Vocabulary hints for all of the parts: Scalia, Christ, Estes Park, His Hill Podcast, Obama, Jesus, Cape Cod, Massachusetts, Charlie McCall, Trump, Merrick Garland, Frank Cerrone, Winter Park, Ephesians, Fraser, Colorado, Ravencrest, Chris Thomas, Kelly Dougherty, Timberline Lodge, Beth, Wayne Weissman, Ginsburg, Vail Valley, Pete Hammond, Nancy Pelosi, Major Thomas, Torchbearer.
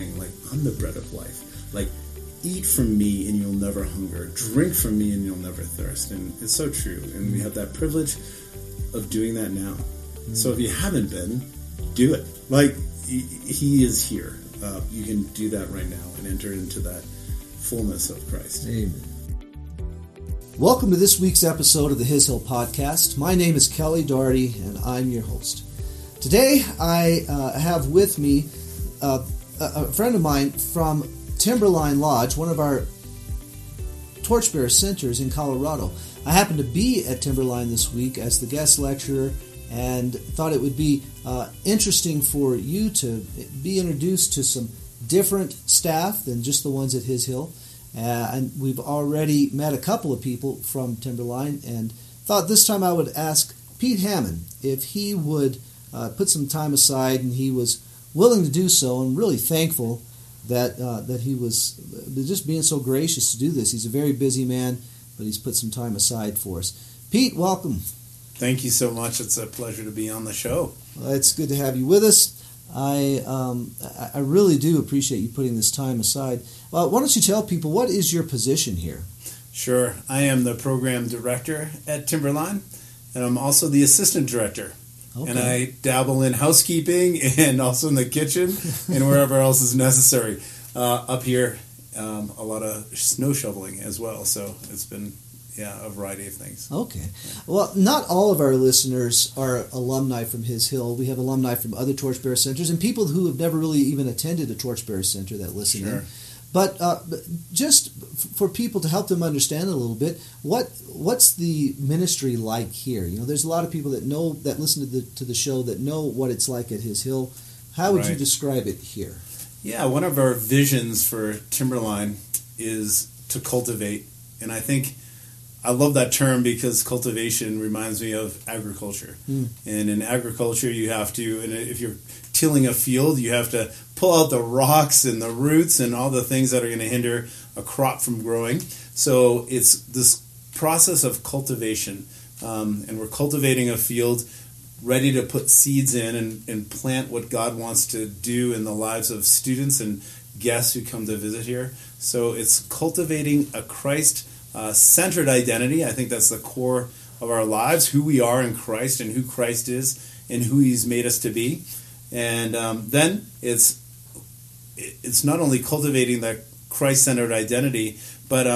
thing. Like, I'm the bread of life. Like, eat from me and you'll never hunger. Drink from me and you'll never thirst. And it's so true. And we have that privilege of doing that now. So if you haven't been, do it. Like, he is here. You can do that right now and enter into that fullness of Christ. Amen. Welcome to this week's episode of the His Hill Podcast. My name is Kelly Dougherty, and I'm your host. Today, I have with me a friend of mine from Timberline Lodge, one of our Torchbearer centers in Colorado. I happened to be at Timberline this week as the guest lecturer, and thought it would be interesting for you to be introduced to some different staff than just the ones at His Hill. And we've already met a couple of people from Timberline, and thought this time I would ask Pete Hammond if he would put some time aside, and he was willing to do so, and really thankful that that he was just being so gracious to do this. He's a very busy man, but he's put some time aside for us. Pete, welcome. Thank you so much. It's a pleasure to be on the show. Well, it's good to have you with us. I really do appreciate you putting this time aside. Well, why don't you tell people, what is your position here? Sure. I am the program director at Timberline, and I'm also the assistant director. Okay. And I dabble in housekeeping and also in the kitchen and wherever else is necessary. Up here, a lot of snow shoveling as well, so it's been... yeah, a variety of things. Okay. Well, not all of our listeners are alumni from His Hill. We have alumni from other Torchbearer centers and people who have never really even attended a Torchbearer center that listen in. But just for people to help them understand a little bit, what's the ministry like here? You know, there's a lot of people that know, that listen to the show, that know what it's like at His Hill. How would you describe it here? Yeah, one of our visions for Timberline is to cultivate, and I think... I love that term because cultivation reminds me of agriculture. And in agriculture, you have to, and if you're tilling a field, you have to pull out the rocks and the roots and all the things that are going to hinder a crop from growing. So it's this process of cultivation. And we're cultivating a field ready to put seeds in and plant what God wants to do in the lives of students and guests who come to visit here. So it's cultivating a Christ centered identity. I think that's the core of our lives, who we are in Christ and who Christ is and who he's made us to be. And then it's not only cultivating that Christ-centered identity, but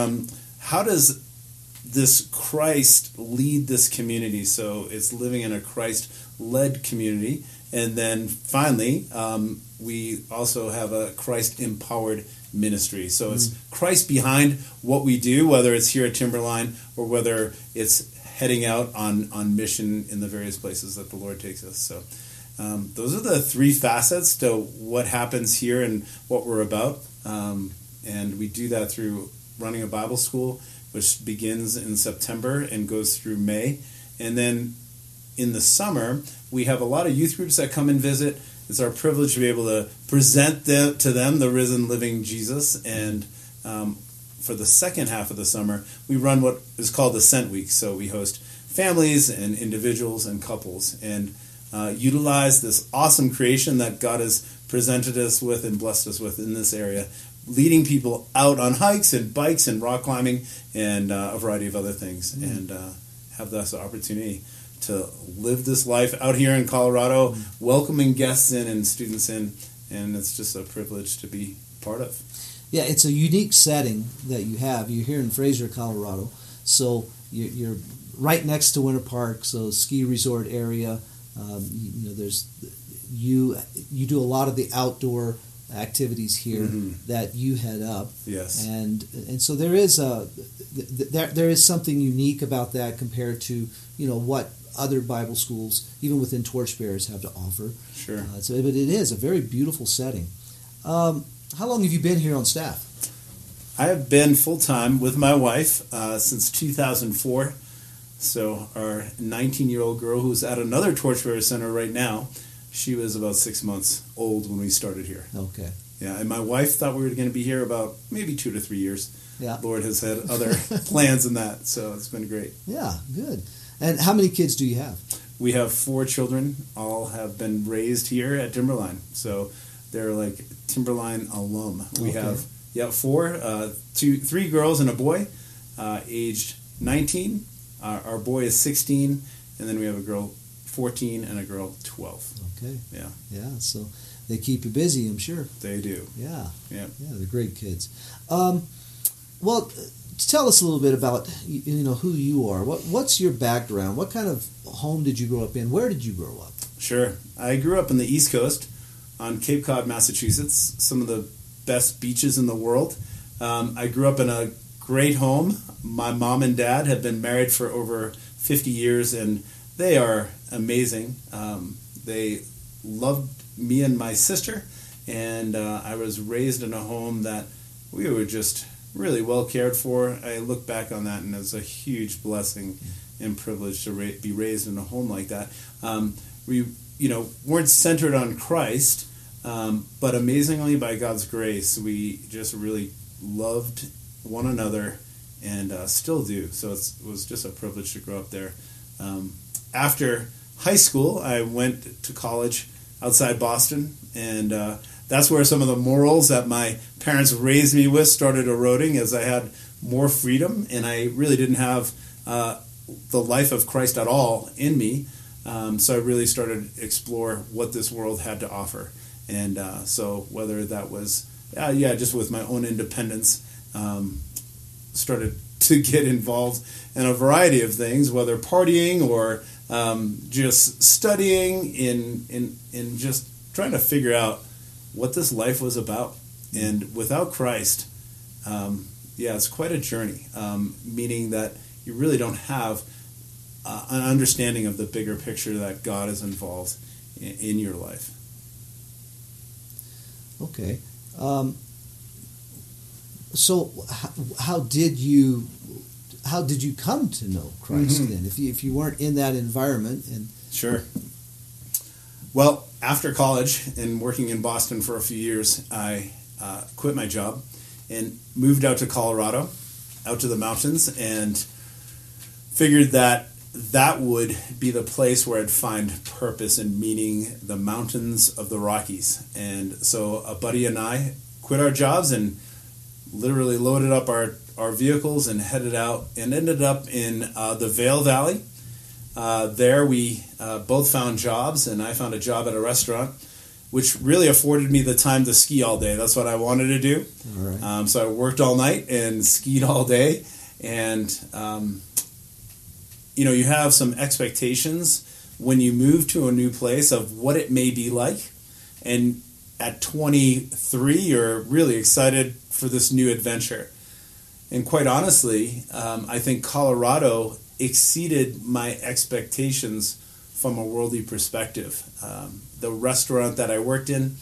how does this Christ lead this community? So it's living in a Christ-led community. And then finally, we also have a Christ-empowered ministry. So it's Christ behind what we do, whether it's here at Timberline or whether it's heading out on mission in the various places that the Lord takes us. So those are the three facets to what happens here and what we're about. And we do that through running a Bible school, which begins in September and goes through May. And then in the summer, we have a lot of youth groups that come and visit. It's our privilege to be able to present to them the risen, living Jesus. And for the second half of the summer, we run what is called the Sent Week. So we host families and individuals and couples, and utilize this awesome creation that God has presented us with and blessed us with in this area, leading people out on hikes and bikes and rock climbing and a variety of other things, and have this opportunity to live this life out here in Colorado, welcoming guests in and students in, and it's just a privilege to be part of. Yeah, it's a unique setting that you have. You're here in Fraser, Colorado, so you're right next to Winter Park, so ski resort area. There's you do a lot of the outdoor activities here that you head up. Yes, and so there is there is something unique about that compared to what other Bible schools, even within Torchbearers, have to offer. Sure. But it is a very beautiful setting. How long have you been here on staff? I have been full-time with my wife since 2004. So our 19-year-old girl, who's at another Torchbearer center right now, she was about 6 months old when we started here. Okay. Yeah, and my wife thought we were going to be here about maybe 2 to 3 years. Yeah. The Lord has had other plans in that, so it's been great. Yeah, good. And how many kids do you have? We have 4 children. All have been raised here at Timberline. So They're like Timberline alum. We have four, three girls and a boy, aged 19. Our boy is 16, and then we have a girl 14 and a girl 12. Okay. Yeah. Yeah. So they keep you busy, I'm sure. They do. Yeah. Yeah. Yeah. They're great kids. Well, tell us a little bit about who you are. What's your background? What kind of home did you grow up in? Where did you grow up? Sure. I grew up on the East Coast, on Cape Cod, Massachusetts. Some of the best beaches in the world. I grew up in a great home. My mom and dad have been married for over 50 years, and they are amazing. They loved me and my sister, and I was raised in a home that we were just really well cared for. I look back on that, and it's a huge blessing and privilege to be raised in a home like that. We weren't centered on Christ, but amazingly, by God's grace, we just really loved one another and still do. So it was just a privilege to grow up there. After high school, I went to college outside Boston, and that's where some of the morals that my parents raised me with started eroding as I had more freedom, and I really didn't have the life of Christ at all in me. So I really started to explore what this world had to offer. And so whether that was, just with my own independence, started to get involved in a variety of things, whether partying or just studying in just trying to figure out what this life was about. And without Christ, it's quite a journey, meaning that you really don't have an understanding of the bigger picture that God is involved in your life. Okay. So how did you come to know Christ then? If you weren't in that environment and sure. Well, after college and working in Boston for a few years, I quit my job and moved out to Colorado, out to the mountains, and figured that would be the place where I'd find purpose and meaning, the mountains of the Rockies. And so a buddy and I quit our jobs and literally loaded up our vehicles and headed out, and ended up in the Vail Valley. There we both found jobs, and I found a job at a restaurant, which really afforded me the time to ski all day. That's what I wanted to do. All right. So I worked all night and skied all day, and you have some expectations when you move to a new place of what it may be like. And at 23, you're really excited for this new adventure. And quite honestly, I think Colorado exceeded my expectations from a worldly perspective. The restaurant that I worked in,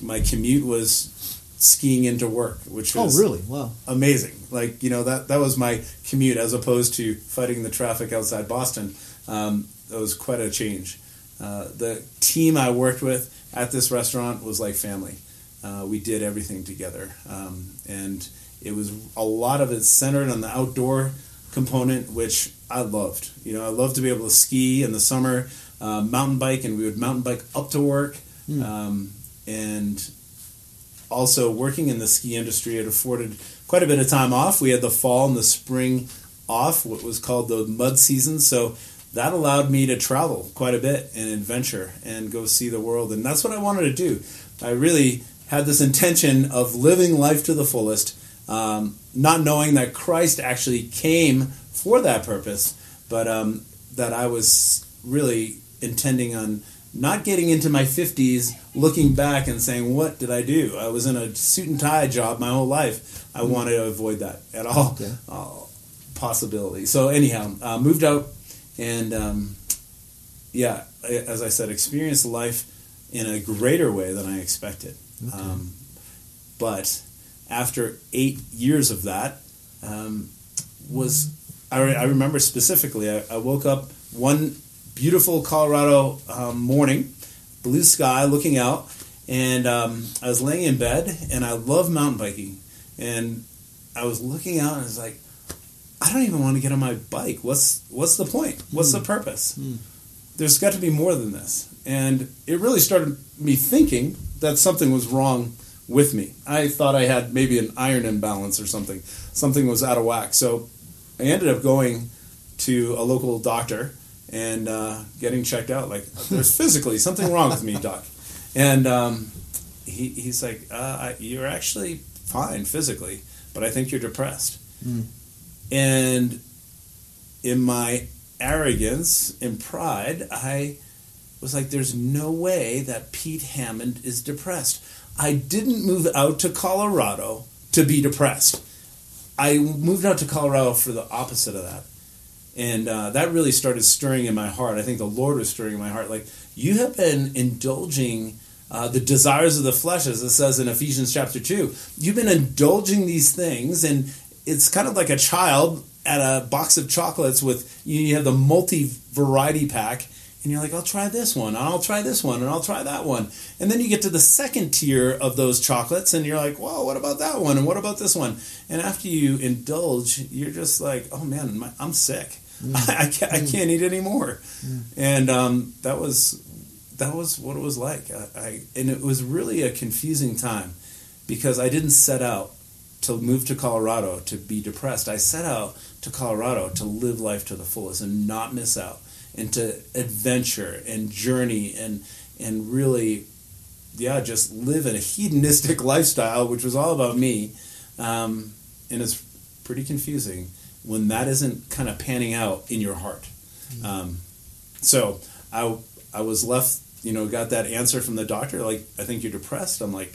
my commute was skiing into work, which was really? Wow. Amazing. Like, that was my commute as opposed to fighting the traffic outside Boston. That was quite a change. The team I worked with at this restaurant was like family. We did everything together, and it was a lot of it centered on the outdoor component, which I loved. I loved to be able to ski in the summer, mountain bike, and we would mountain bike up to work. And also working in the ski industry, it afforded quite a bit of time off. We had the fall and the spring off, what was called the mud season, so that allowed me to travel quite a bit and adventure and go see the world. And that's what I wanted to do. I really had this intention of living life to the fullest, not knowing that Christ actually came for that purpose, but that I was really intending on not getting into my 50s, looking back and saying, what did I do? I was in a suit and tie job my whole life. I wanted to avoid that at all, all possibility. So anyhow, moved out and, as I said, experienced life in a greater way than I expected. Okay. But after 8 years of that, I remember specifically, I woke up one beautiful Colorado morning, blue sky, looking out, and I was laying in bed, and I love mountain biking, and I was looking out, and I was like, I don't even want to get on my bike. What's the point? What's the purpose? There's got to be more than this. And it really started me thinking that something was wrong with me. I thought I had maybe an iron imbalance or something. Something was out of whack. So I ended up going to a local doctor and getting checked out. Like, there's physically something wrong with me, doc. And he's like, you're actually fine physically, but I think you're depressed. Mm. And in my arrogance and pride, I was like, there's no way that Pete Hammond is depressed. I didn't move out to Colorado to be depressed. I moved out to Colorado for the opposite of that. And that really started stirring in my heart. I think the Lord was stirring in my heart. Like, you have been indulging the desires of the flesh, as it says in Ephesians chapter 2. You've been indulging these things, and it's kind of like a child at a box of chocolates with, you have the multi-variety pack, and you're like, I'll try this one, and I'll try this one, and I'll try that one. And then you get to the second tier of those chocolates, and you're like, whoa, what about that one, and what about this one? And after you indulge, you're just like, oh man, I'm sick. Mm. I can't eat anymore. Mm. And that was what it was like. And it was really a confusing time, because I didn't set out to move to Colorado to be depressed. I set out to Colorado to live life to the fullest and not miss out, and to adventure and journey and really, just live in a hedonistic lifestyle, which was all about me. And it's pretty confusing when that isn't kind of panning out in your heart. So I was left, got that answer from the doctor, like, I think you're depressed. I'm like,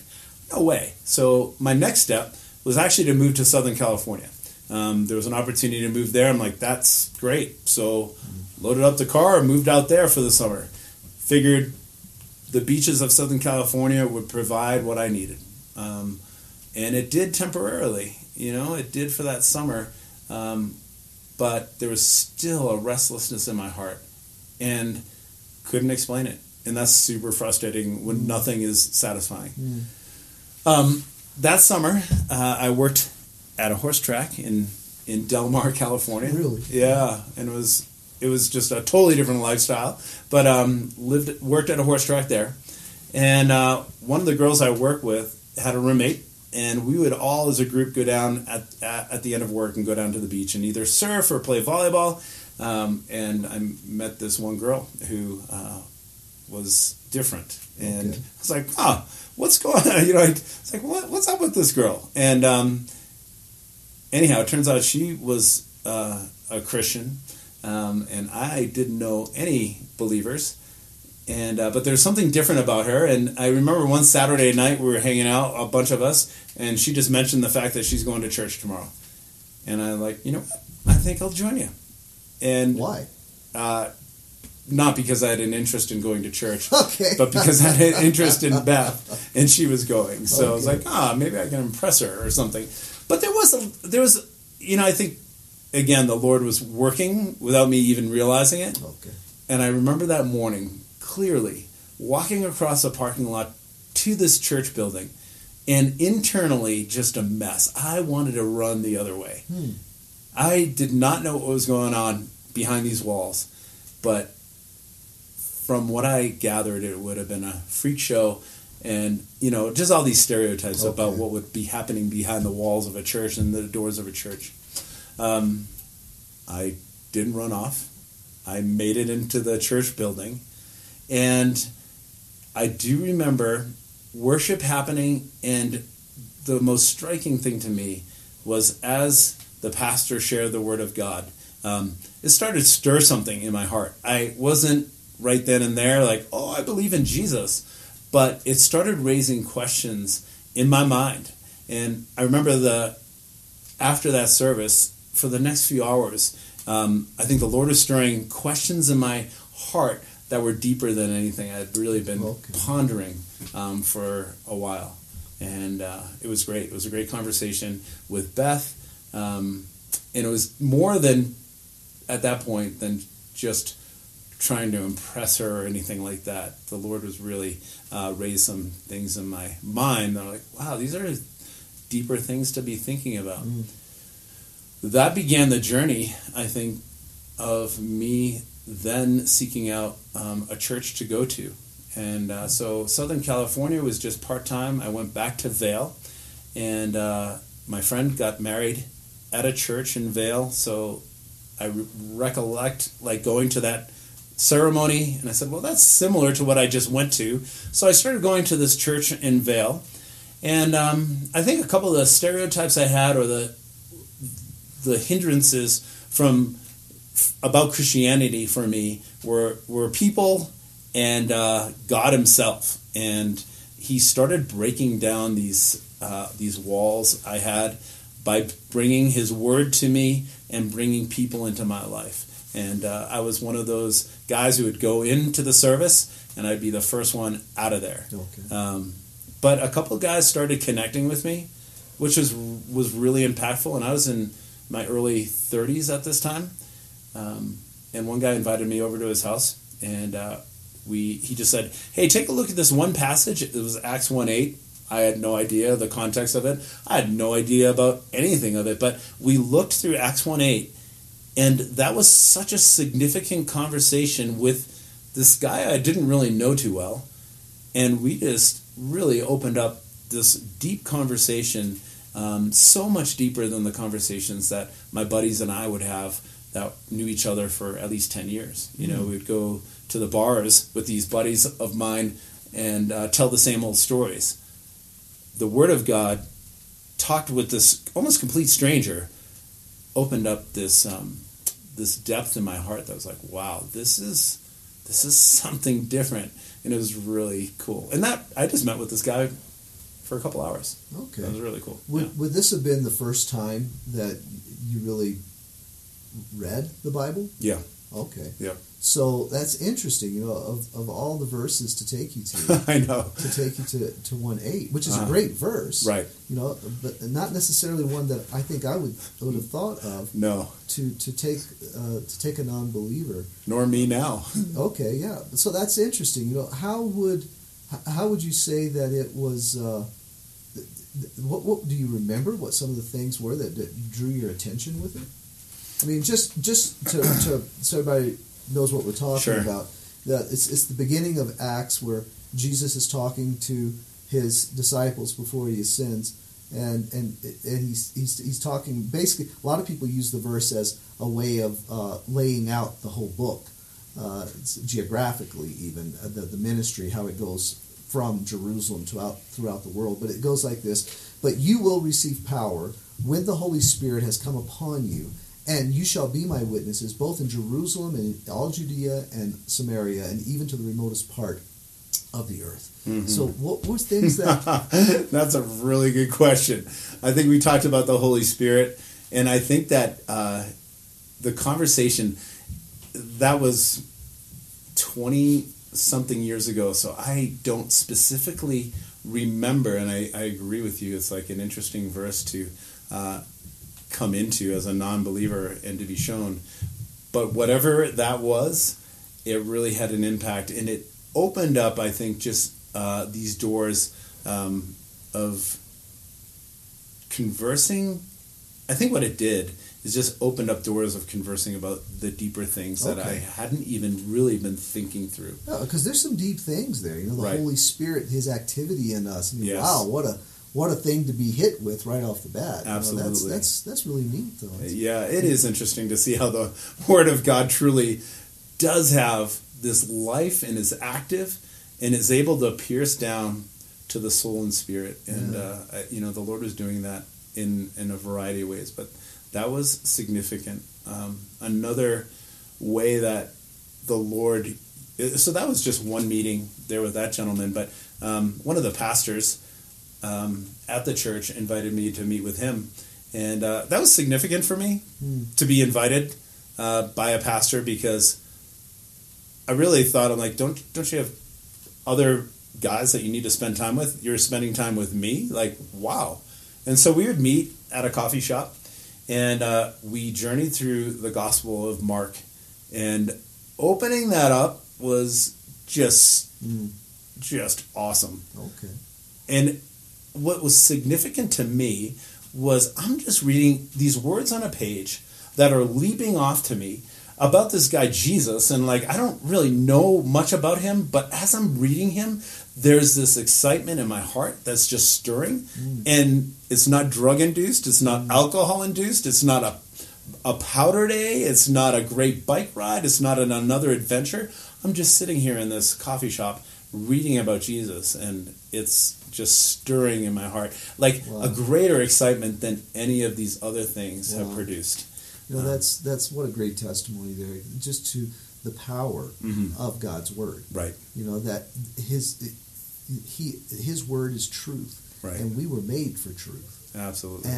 no way. So my next step was actually to move to Southern California. There was an opportunity to move there. I'm like, that's great. So loaded up the car and moved out there for the summer. Figured the beaches of Southern California would provide what I needed. And it did temporarily, it did for that summer. But there was still a restlessness in my heart and couldn't explain it. And that's super frustrating when nothing is satisfying. That summer, I worked at a horse track in Del Mar, California. Really? Yeah, and it was just a totally different lifestyle. But worked at a horse track there, and one of the girls I worked with had a roommate, and we would all, as a group, go down at the end of work and go down to the beach and either surf or play volleyball. And I met this one girl who was different, and okay. I was like, oh, what's going on? It's like, what's up with this girl? And anyhow, it turns out she was a Christian, and I didn't know any believers. And but there's something different about her. And I remember one Saturday night we were hanging out, a bunch of us, and she just mentioned the fact that she's going to church tomorrow. And I'm like, what? I think I'll join you. And why? Not because I had an interest in going to church, but because I had an interest in Beth, and she was going. So I was like, maybe I can impress her or something. But there was, I think, again, the Lord was working without me even realizing it. Okay. And I remember that morning clearly walking across a parking lot to this church building, and internally just a mess. I wanted to run the other way. I did not know what was going on behind these walls, but from what I gathered, it would have been a freak show, and just all these stereotypes about what would be happening behind the walls of a church and the doors of a church. I didn't run off. I made it into the church building, and I do remember worship happening, and the most striking thing to me was as the pastor shared the word of God, it started to stir something in my heart. I wasn't right then and there like, I believe in Jesus. But it started raising questions in my mind. And I remember after that service, for the next few hours, I think the Lord was stirring questions in my heart that were deeper than anything I had really been pondering for a while. And it was great. It was a great conversation with Beth. And it was more than, at that point, than just trying to impress her or anything like that. The Lord was really raised some things in my mind that I'm like, wow, these are deeper things to be thinking about. That began the journey, I think, of me then seeking out a church to go to. And so Southern California was just part-time. I went back to Vail, and my friend got married at a church in Vail. So I recollect like going to that ceremony, and I said, well, that's similar to what I just went to. So I started going to this church in Vail, and I think a couple of the stereotypes I had, or the hindrances from about Christianity for me, were people and God Himself. And He started breaking down these walls I had by bringing His Word to me and bringing people into my life. And I was one of those guys who would go into the service, and I'd be the first one out of there. Okay. But a couple of guys started connecting with me, which was really impactful. And I was in my early 30s at this time. And one guy invited me over to his house, and he just said, hey, take a look at this one passage. It was Acts 1:8. I had no idea the context of it. I had no idea about anything of it. But we looked through Acts 1:8. And that was such a significant conversation with this guy I didn't really know too well. And we just really opened up this deep conversation, so much deeper than the conversations that my buddies and I would have that knew each other for at least 10 years. You know, we'd go to the bars with these buddies of mine and tell the same old stories. The Word of God, talked with this almost complete stranger, opened up this depth in my heart that was like, wow, this is something different, and it was really cool. And that I just met with this guy for a couple hours. Okay, that was really cool. Would this have been the first time that you really read the Bible? Yeah. Okay. Yeah. So that's interesting. You know, of all the verses to take you to, I know, to take you to 1:8, which is a great verse, right? You know, but not necessarily one that I think I would have thought of. No. To take a non-believer. Nor me now. Okay, yeah. So that's interesting. You know, how would you say that it was? What do you remember? What some of the things were that drew your attention with it? I mean, just to so everybody knows what we're talking sure. about. It's the beginning of Acts where Jesus is talking to his disciples before he ascends, and he's talking basically. A lot of people use the verse as a way of laying out the whole book, geographically even the ministry, how it goes from Jerusalem to out throughout the world. But it goes like this: but you will receive power when the Holy Spirit has come upon you. And you shall be my witnesses, both in Jerusalem and in all Judea and Samaria, and even to the remotest part of the earth. Mm-hmm. So what were things that... That's a really good question. I think we talked about the Holy Spirit, and I think that the conversation, that was 20-something years ago, so I don't specifically remember, and I agree with you, it's like an interesting verse to... come into as a non-believer and to be shown. But whatever that was, it really had an impact, and it opened up, I think, just these doors of conversing. I think what it did is just opened up doors of conversing about the deeper things that I hadn't even really been thinking through. Yeah, because there's some deep things there. You know, the right. Holy Spirit, His activity in us. I mean, yes. Wow, what a thing to be hit with right off the bat. Absolutely. You know, that's really neat, though. Yeah, it is interesting to see how the Word of God truly does have this life and is active and is able to pierce down to the soul and spirit. And, you know, the Lord was doing that in a variety of ways. But that was significant. Another way that the Lord... So that was just one meeting there with that gentleman. But one of the pastors... at the church invited me to meet with him, and that was significant for me to be invited by a pastor, because I really thought, I'm like, don't you have other guys that you need to spend time with? You're spending time with me? Like, wow. And so we would meet at a coffee shop, and we journeyed through the Gospel of Mark, and opening that up was just awesome. Okay. And what was significant to me was I'm just reading these words on a page that are leaping off to me about this guy Jesus, and like I don't really know much about him, but as I'm reading him, there's this excitement in my heart that's just stirring, and it's not drug induced, it's not alcohol induced, it's not a powder day, it's not a great bike ride, it's not another adventure. I'm just sitting here in this coffee shop reading about Jesus, and it's just stirring in my heart, like a greater excitement than any of these other things have produced. You know, that's what a great testimony there, just to the power of God's word. Right. You know, that his word is truth. Right. And we were made for truth. Absolutely.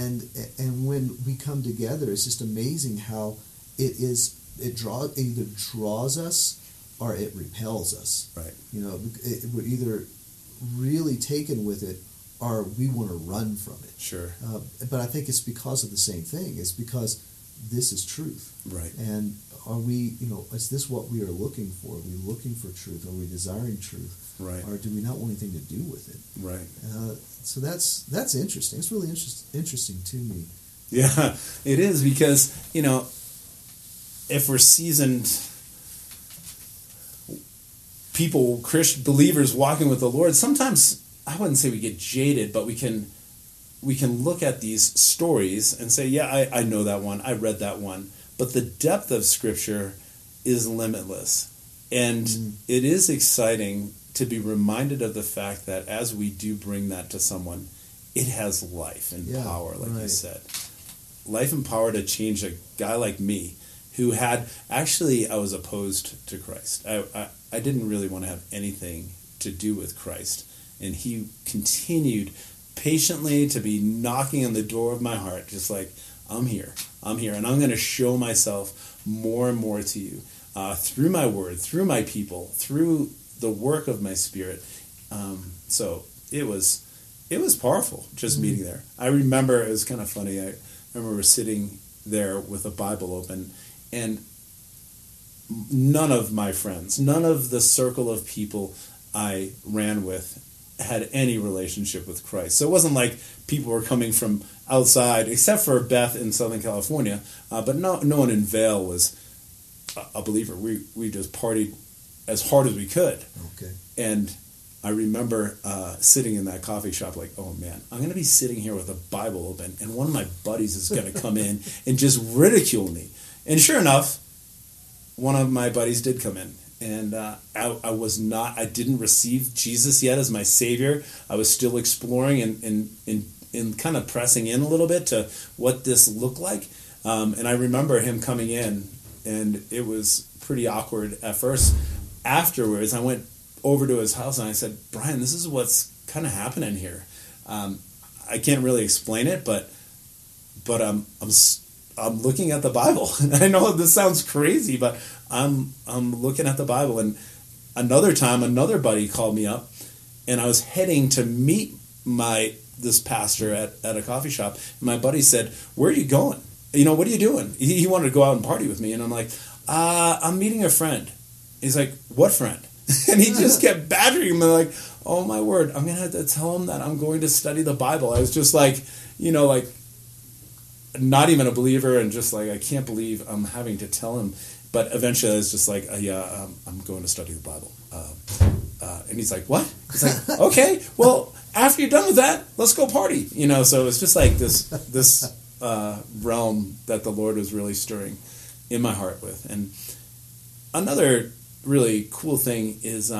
And when we come together, it's just amazing how it either draws us or it repels us. Right. You know, we're either really taken with it or we want to run from it. Sure. But I think it's because of the same thing. It's because this is truth. Right. And are we, you know, is this what we are looking for? Are we looking for truth? Are we desiring truth? Right. Or do we not want anything to do with it? Right. So that's interesting. It's really interesting to me. Yeah, it is, because, you know, if we're seasoned people, believers walking with the Lord, sometimes I wouldn't say we get jaded, but we can look at these stories and say, yeah, I know that one, I read that one. But the depth of Scripture is limitless. And it is exciting to be reminded of the fact that as we do bring that to someone, it has life and power, like you said. Life and power to change a guy like me who had... Actually, I was opposed to Christ. I didn't really want to have anything to do with Christ. And he continued patiently to be knocking on the door of my heart, just like, I'm here, and I'm going to show myself more and more to you through my word, through my people, through the work of my Spirit. So it was powerful, just meeting there. I remember, it was kind of funny, I remember sitting there with a Bible open, and none of my friends, none of the circle of people I ran with had any relationship with Christ. So it wasn't like people were coming from outside, except for Beth in Southern California, but no one in Vail was a believer. We just partied as hard as we could. Okay. And I remember sitting in that coffee shop like, oh man, I'm going to be sitting here with a Bible open, and one of my buddies is going to come in and just ridicule me. And sure enough, one of my buddies did come in. And I didn't receive Jesus yet as my Savior. I was still exploring and kind of pressing in a little bit to what this looked like. And I remember him coming in, and it was pretty awkward at first. Afterwards, I went over to his house and I said, Brian, this is what's kind of happening here. I can't really explain it, but I'm looking at the Bible. I know this sounds crazy, but I'm looking at the Bible. And another time, another buddy called me up, and I was heading to meet this pastor at a coffee shop. And my buddy said, "Where are you going? You know, what are you doing?" He wanted to go out and party with me, and I'm like, "I'm meeting a friend." He's like, "What friend?" And he just kept badgering him. And like, oh my word, I'm gonna have to tell him that I'm going to study the Bible. I was just like, you know, like, not even a believer, and just like, I can't believe I'm having to tell him. But eventually I was just like, I'm going to study the Bible. And he's like, what? He's like, okay, well, after you're done with that, let's go party. You know, so it's just like this realm that the Lord was really stirring in my heart with. And another really cool thing is,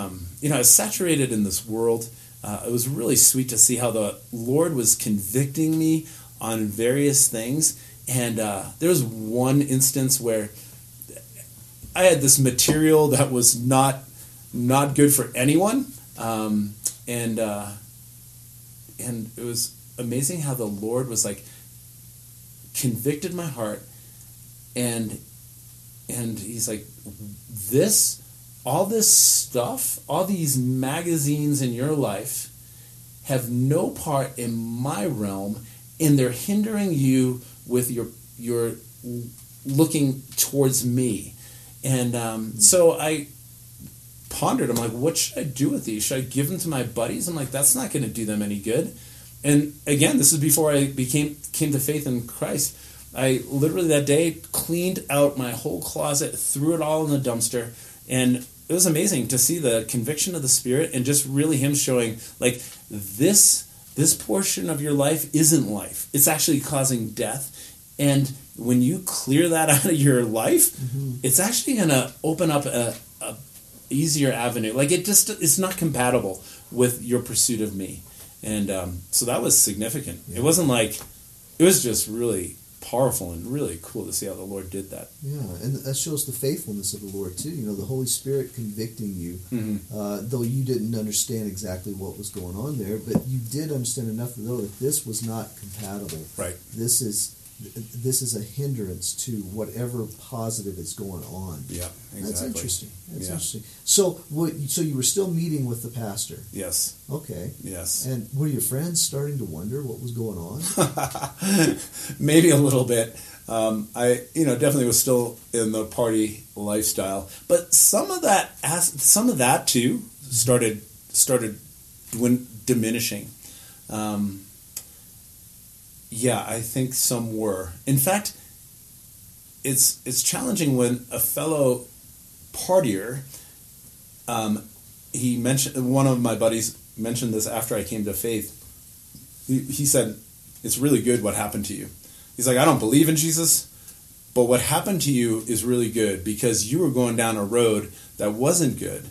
you know, I was saturated in this world. It was really sweet to see how the Lord was convicting me on various things. And there was one instance where I had this material that was not good for anyone, and it was amazing how the Lord was like convicted my heart, and he's like, this, all this stuff, all these magazines in your life have no part in my realm, and they're hindering you with your looking towards me. And so I pondered, I'm like, what should I do with these? Should I give them to my buddies? I'm like, that's not going to do them any good. And again, this is before I came to faith in Christ. I literally that day cleaned out my whole closet, threw it all in the dumpster, and it was amazing to see the conviction of the Spirit and just really him showing, like, this portion of your life isn't life. It's actually causing death. And when you clear that out of your life, mm-hmm. it's actually going to open up a easier avenue. Like, it's not compatible with your pursuit of me. And so that was significant. Yeah. It wasn't like, it was just really powerful and really cool to see how the Lord did that. Yeah, and that shows the faithfulness of the Lord, too. You know, the Holy Spirit convicting you, mm-hmm. Though you didn't understand exactly what was going on there, but you did understand enough, though, that this was not compatible. Right. This is a hindrance to whatever positive is going on. Yeah, exactly. That's interesting. That's interesting. So, so you were still meeting with the pastor? Yes. Okay. Yes. And were your friends starting to wonder what was going on? Maybe a little bit. I definitely was still in the party lifestyle, but some of that too started diminishing. Yeah, I think some were. In fact, it's challenging when a fellow partier, one of my buddies mentioned this after I came to faith. He said, "It's really good what happened to you." He's like, "I don't believe in Jesus, but what happened to you is really good because you were going down a road that wasn't good."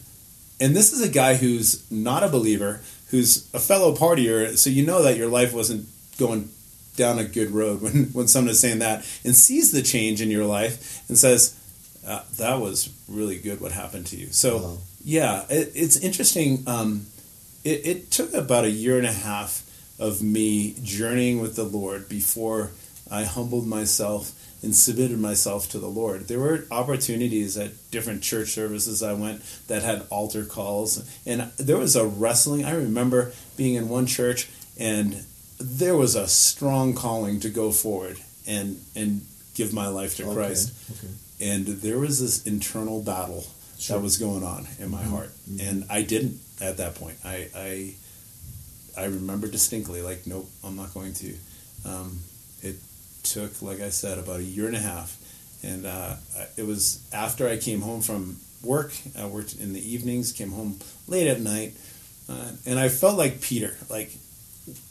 And this is a guy who's not a believer, who's a fellow partier, so you know that your life wasn't going down a good road when someone is saying that and sees the change in your life and says, that was really good what happened to you. So, wow. Yeah, it's interesting. It took about 1.5 years of me journeying with the Lord before I humbled myself and submitted myself to the Lord. There were opportunities at different church services I went that had altar calls. And there was a wrestling. I remember being in one church and there was a strong calling to go forward and give my life to Christ. Okay. And there was this internal battle that was going on in my heart. Mm-hmm. And I didn't at that point. I remember distinctly, like, nope, I'm not going to. It took, like I said, about 1.5 years. And it was after I came home from work. I worked in the evenings, came home late at night. And I felt like Peter, like,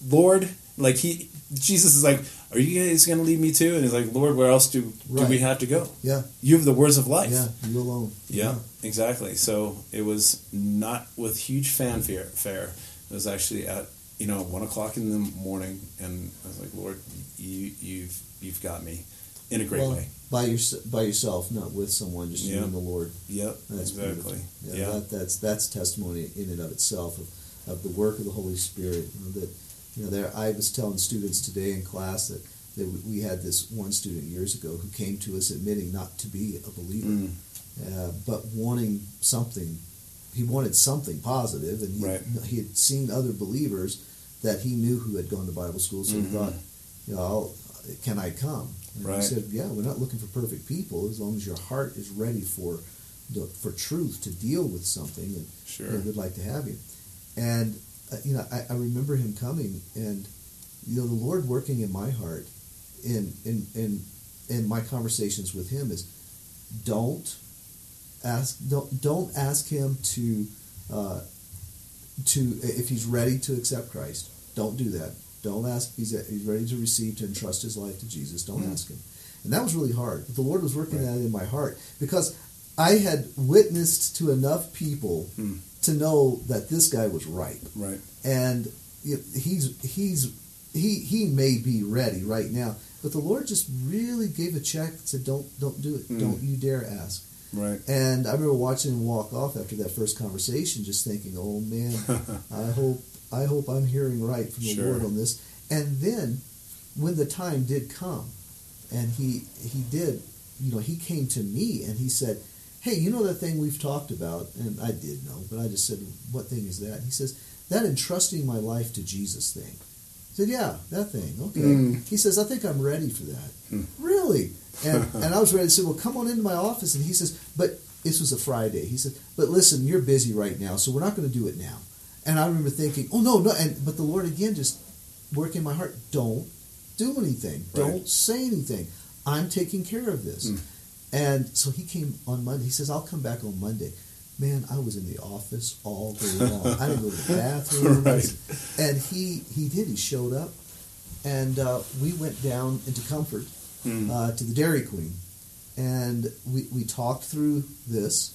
Lord, like Jesus is like, are you guys going to leave me too? And he's like, Lord, where else do we have to go? Yeah. You have the words of life. Yeah, you alone. Yeah, yeah. Exactly. So it was not with huge fanfare. It was actually at, 1:00 in the morning. And I was like, Lord, you've got me in a great way. By yourself, not with someone, just you and the Lord. Yep, that's exactly. Yeah. That's testimony in and of itself of the work of the Holy Spirit. I was telling students today in class that we had this one student years ago who came to us admitting not to be a believer, but wanting something. He wanted something positive, and he had seen other believers that he knew who had gone to Bible school, so he thought, can I come? And he said, yeah, we're not looking for perfect people as long as your heart is ready for truth to deal with something, and we'd like to have you. And, I remember him coming and, the Lord working in my heart in my conversations with him is don't ask him to if he's ready to accept Christ. Don't do that. Don't ask if he's ready to receive, to entrust his life to Jesus. Don't ask him. And that was really hard. But the Lord was working that in my heart because I had witnessed to enough people to know that this guy was ripe, right? And he may be ready right now, but the Lord just really gave a check and said, "Don't do it. Don't you dare ask." Right. And I remember watching him walk off after that first conversation, just thinking, "Oh man, I hope I'm hearing right from the Lord on this." And then, when the time did come, and he did, he came to me and he said, hey, that thing we've talked about? And I did know, but I just said, what thing is that? He says, that entrusting my life to Jesus thing. I said, yeah, that thing, okay. He says, I think I'm ready for that. Really? And I was ready to say, well, come on into my office. And he says, but this was a Friday. He said, but listen, you're busy right now, so we're not going to do it now. And I remember thinking, oh, no. But the Lord, again, just working in my heart, don't do anything. Don't say anything. I'm taking care of this. Mm. And so he came on Monday. He says, I'll come back on Monday. Man, I was in the office all day long. I didn't go to the bathroom. Right. And he did. He showed up. And we went down into Comfort to the Dairy Queen. And we talked through this.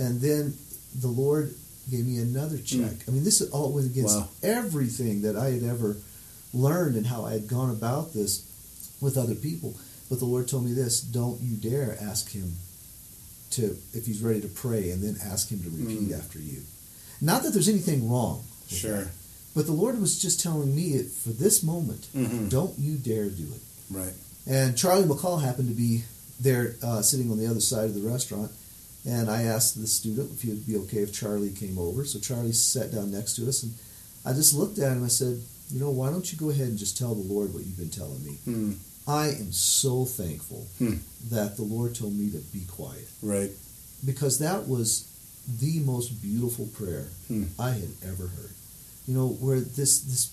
And then the Lord gave me another check. I mean, this all went against everything that I had ever learned and how I had gone about this with other people. But the Lord told me this, don't you dare ask him to, if he's ready to pray, and then ask him to repeat after you. Not that there's anything wrong. Sure. That, but the Lord was just telling me, it, for this moment, don't you dare do it. Right. And Charlie McCall happened to be there sitting on the other side of the restaurant, and I asked the student if he would be okay if Charlie came over. So Charlie sat down next to us, and I just looked at him. I said, you know, why don't you go ahead and just tell the Lord what you've been telling me? Mm. I am so thankful that the Lord told me to be quiet. Right. Because that was the most beautiful prayer I had ever heard. You know, where this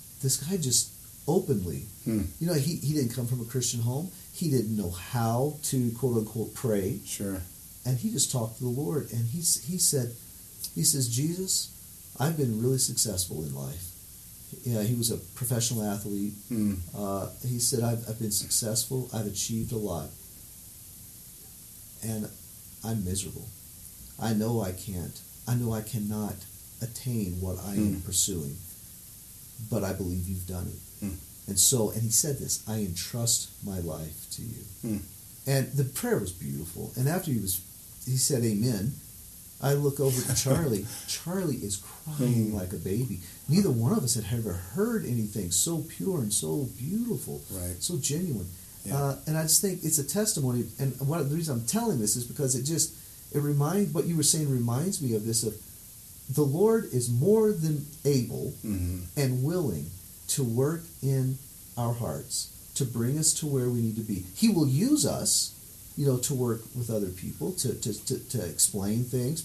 guy just openly, you know, he didn't come from a Christian home. He didn't know how to, quote unquote, pray. Sure. And he just talked to the Lord. And he says, Jesus, I've been really successful in life. Yeah, he was a professional athlete. He said, I've been successful. I've achieved a lot. And I'm miserable. I know I can't. I know I cannot attain what I am pursuing. But I believe you've done it. And he said this, I entrust my life to you. And the prayer was beautiful. And after he said amen, I look over to Charlie. Charlie is crying like a baby. Neither one of us had ever heard anything so pure and so beautiful, so genuine. Yeah. And I just think it's a testimony. And one of the reason I'm telling this is because it reminds, what you were saying reminds me of this, of the Lord is more than able and willing to work in our hearts, to bring us to where we need to be. He will use us, you know, to work with other people, to explain things,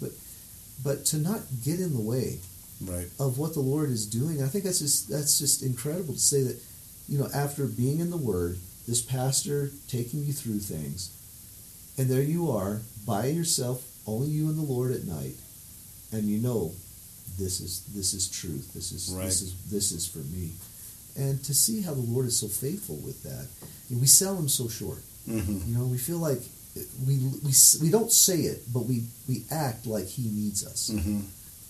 but to not get in the way of what the Lord is doing. I think that's just incredible to say that, you know, after being in the Word, this pastor taking you through things, and there you are by yourself, only you and the Lord at night, and you know, this is truth. This is for me, and to see how the Lord is so faithful with that, and we sell him so short. Mm-hmm. You know, we feel like we don't say it, but we act like he needs us,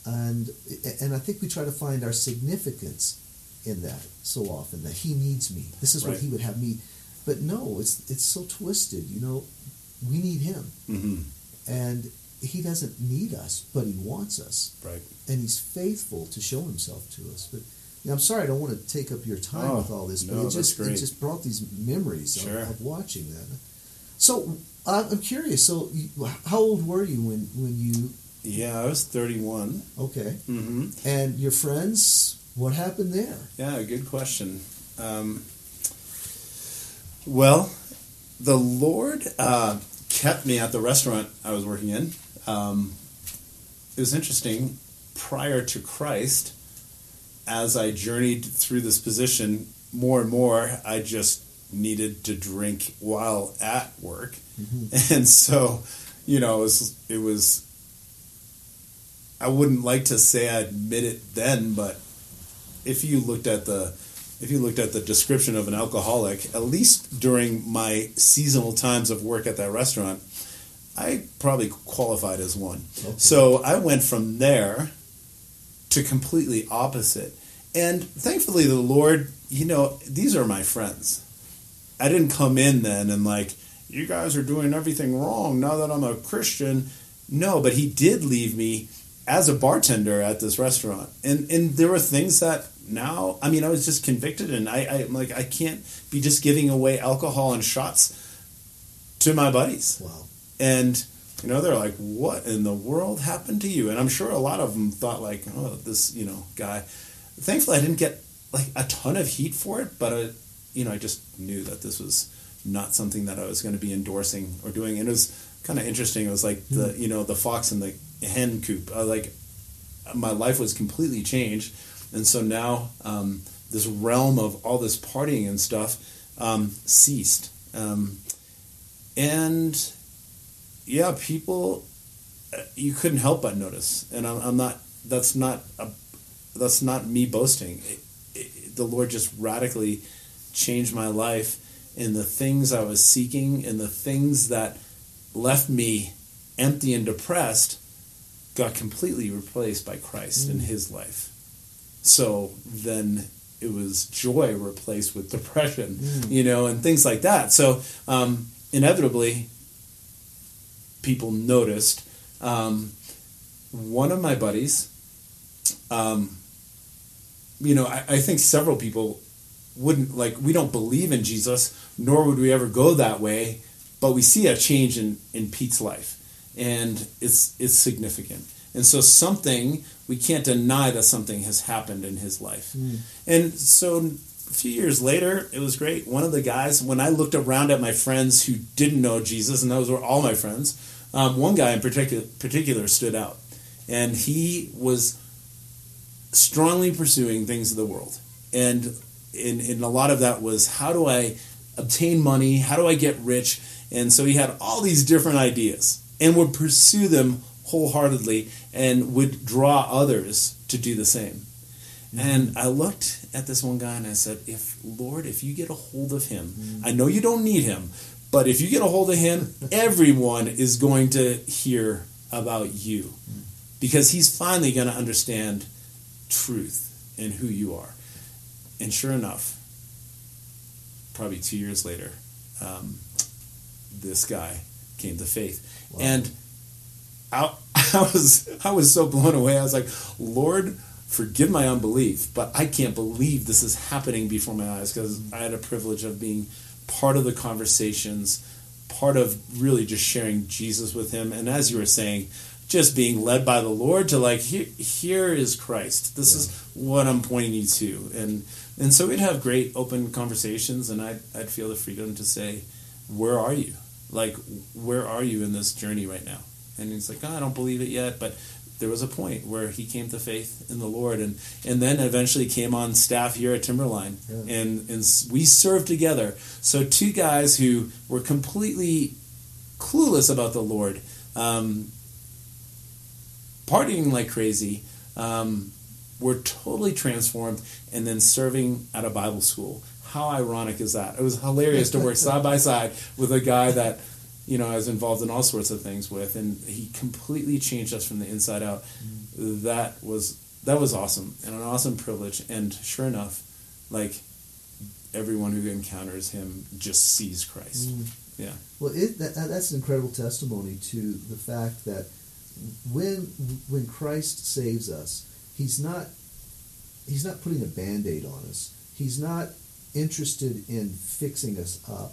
and I think we try to find our significance in that so often, that he needs me. This is what he would have me, but no, it's so twisted. You know, we need him, and he doesn't need us, but he wants us, and he's faithful to show himself to us. But I'm sorry, I don't want to take up your time with all this, but it just brought these memories of watching that. So I'm curious. So how old were you when you? Yeah, I was 31. Okay. Mm-hmm. And your friends, what happened there? Yeah, good question. Well, the Lord kept me at the restaurant I was working in. It was interesting. Prior to Christ, as I journeyed through this position, more and more, I just needed to drink while at work. Mm-hmm. And so, you know, it was I wouldn't like to say I admit it then, but if you looked at the description of an alcoholic, at least during my seasonal times of work at that restaurant, I probably qualified as one. Okay. So I went from there to completely opposite. And thankfully the Lord, you know, these are my friends. I didn't come in then and like, you guys are doing everything wrong now that I'm a Christian. No, but he did leave me as a bartender at this restaurant. And there were things that now, I mean, I was just convicted, and I'm like, I can't be just giving away alcohol and shots to my buddies. Wow. And you know, they're like, what in the world happened to you? And I'm sure a lot of them thought like, oh, this, you know, guy. Thankfully, I didn't get like a ton of heat for it, but I, you know, I just knew that this was not something that I was going to be endorsing or doing. And it was kind of interesting. It was like the, you know, the fox in the hen coop. Like my life was completely changed. And so now this realm of all this partying and stuff ceased. And yeah, people, you couldn't help but notice. And that's not me boasting. The Lord just radically changed my life in the things I was seeking, and the things that left me empty and depressed got completely replaced by Christ in his life. So then it was joy replaced with depression, and things like that. So inevitably, people noticed. One of my buddies, I think several people wouldn't, like, we don't believe in Jesus, nor would we ever go that way, but we see a change in Pete's life, and it's significant. And so something, we can't deny that something has happened in his life. And so a few years later, it was great. One of the guys, when I looked around at my friends who didn't know Jesus, and those were all my friends, one guy in particular stood out, and he was strongly pursuing things of the world. And in a lot of that was, how do I obtain money? How do I get rich? And so he had all these different ideas and would pursue them wholeheartedly and would draw others to do the same. And I looked at this one guy and I said, Lord, if you get a hold of him, I know you don't need him, but if you get a hold of him, everyone is going to hear about you, because he's finally going to understand truth and who you are. And sure enough, probably 2 years later, this guy came to faith. Wow. And I was so blown away. I was like, Lord, forgive my unbelief, but I can't believe this is happening before my eyes, because I had a privilege of being part of the conversations, part of really just sharing Jesus with him. And as you were saying, just being led by the Lord to, like, here is Christ. This is what I'm pointing you to. And so we'd have great open conversations, and I'd feel the freedom to say, where are you? Like, where are you in this journey right now? And he's like, I don't believe it yet. But there was a point where he came to faith in the Lord, and then eventually came on staff here at Timberline. Yeah. And we served together. So two guys who were completely clueless about the Lord, partying like crazy, were totally transformed, and then serving at a Bible school. How ironic is that? It was hilarious to work side by side with a guy that, I was involved in all sorts of things with, and he completely changed us from the inside out. That was awesome, and an awesome privilege. And sure enough, like, everyone who encounters him just sees Christ. Yeah. Well, that's an incredible testimony to the fact that when Christ saves us, he's not putting a Band-Aid on us. He's not interested in fixing us up.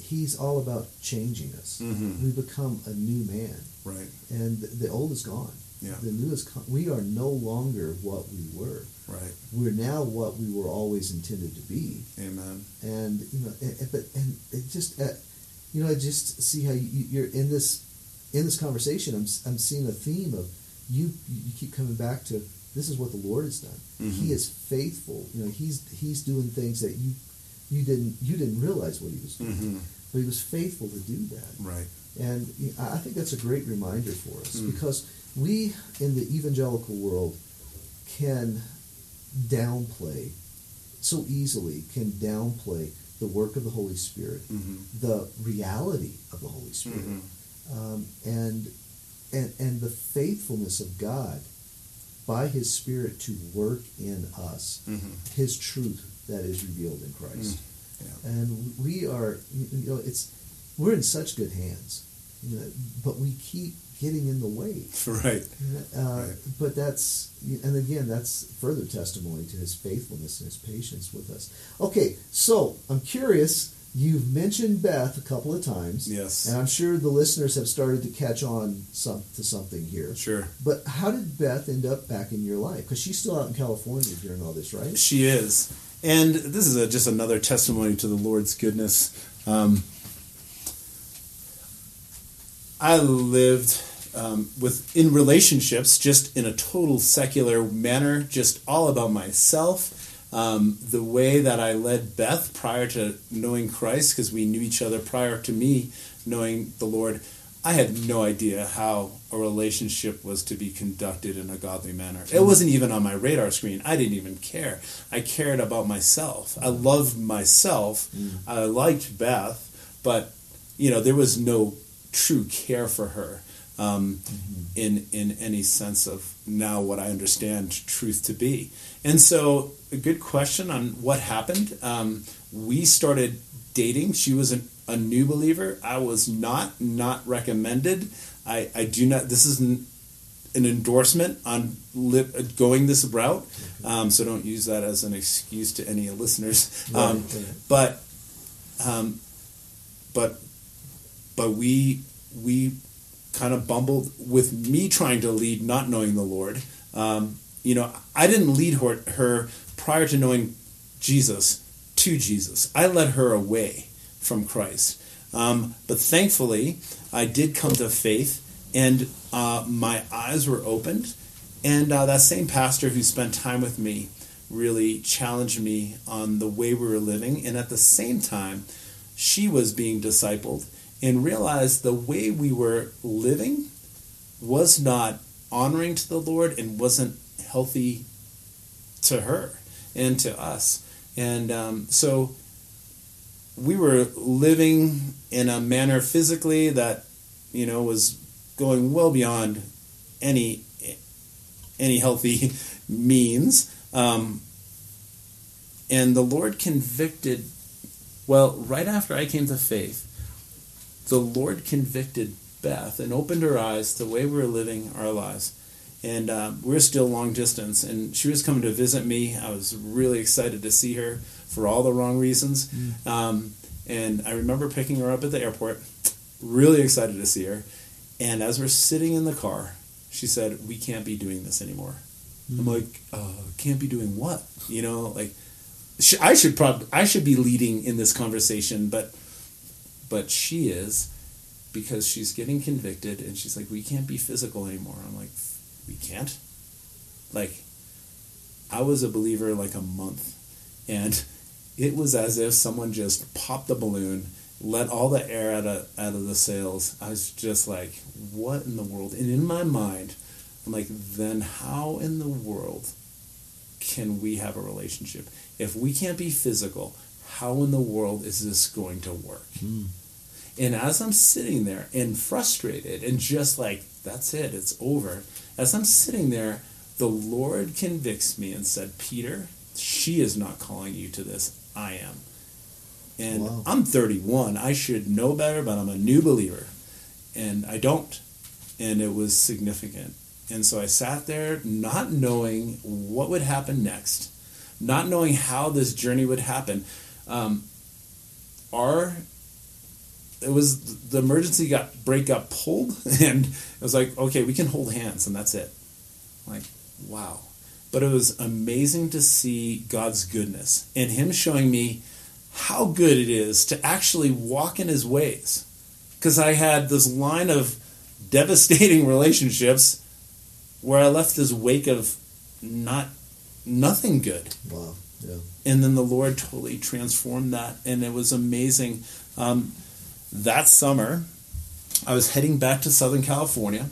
He's all about changing us. We become a new man. Right. And the old is gone. Yeah. The new is gone. We are no longer what we were. Right. We're now what we were always intended to be. Amen. And I just see how you're in this. In this conversation, I'm seeing a theme of you keep coming back to, this is what the Lord has done. He is faithful. He's doing things that you didn't realize what he was doing, but he was faithful to do that. Right. And I think that's a great reminder for us, because we in the evangelical world can downplay the work of the Holy Spirit, the reality of the Holy Spirit. And the faithfulness of God by His Spirit to work in us, His truth that is revealed in Christ. Yeah. And we are, we're in such good hands, but we keep getting in the way. Right. Right. But that's further testimony to His faithfulness and His patience with us. Okay, so I'm curious. You've mentioned Beth a couple of times. Yes. And I'm sure the listeners have started to catch on to something here. Sure. But how did Beth end up back in your life? Because she's still out in California during all this, right? She is. And this is just another testimony to the Lord's goodness. I lived in relationships just in a total secular manner, just all about myself. The way that I led Beth prior to knowing Christ, because we knew each other prior to me knowing the Lord, I had no idea how a relationship was to be conducted in a godly manner. It wasn't even on my radar screen. I didn't even care. I cared about myself. I loved myself. I liked Beth, but you know, there was no true care for her in any sense of now what I understand truth to be. And so a good question on what happened. We started dating. She was a new believer. I was not recommended. I do not, this isn't an endorsement on going this route. So don't use that as an excuse to any listeners. But we kind of bumbled with me trying to lead, not knowing the Lord. You know, I didn't lead her prior to knowing Jesus to Jesus. I led her away from Christ. But thankfully, I did come to faith, and my eyes were opened. And that same pastor who spent time with me really challenged me on the way we were living. And at the same time, she was being discipled and realized the way we were living was not honoring to the Lord and wasn't healthy to her and to us. And so we were living in a manner physically that, you know, was going well beyond any healthy means. And the Lord convicted, well, right after I came to faith, the Lord convicted Beth and opened her eyes to the way we were living our lives. And we're still long distance. And she was coming to visit me. I was really excited to see her for all the wrong reasons. And I remember picking her up at the airport, really excited to see her. And as we're sitting in the car, she said, "We can't be doing this anymore." I'm like, "Can't be doing what?" You know, like, I should be leading in this conversation, but she is, because she's getting convicted, and she's like, "We can't be physical anymore." I'm like, "We can't?" Like, I was a believer like a month, and it was as if someone just popped the balloon, let all the air out of the sails. I was just like, what in the world? And in my mind, I'm like, then how in the world can we have a relationship? If we can't be physical, how in the world is this going to work? And as I'm sitting there and frustrated and just like, that's it, it's over. As I'm sitting there, the Lord convicts me and said, "Peter, she is not calling you to this. I am." And wow. I'm 31. I should know better, but I'm a new believer. And I don't. And it was significant. And so I sat there not knowing what would happen next, not knowing how this journey would happen. It was the emergency brake got pulled, and it was like, okay, we can hold hands, and that's it. Like, wow. But it was amazing to see God's goodness and him showing me how good it is to actually walk in his ways. Because I had this line of devastating relationships where I left this wake of nothing good. Wow. Yeah. And then the Lord totally transformed that, and it was amazing. That summer, I was heading back to Southern California.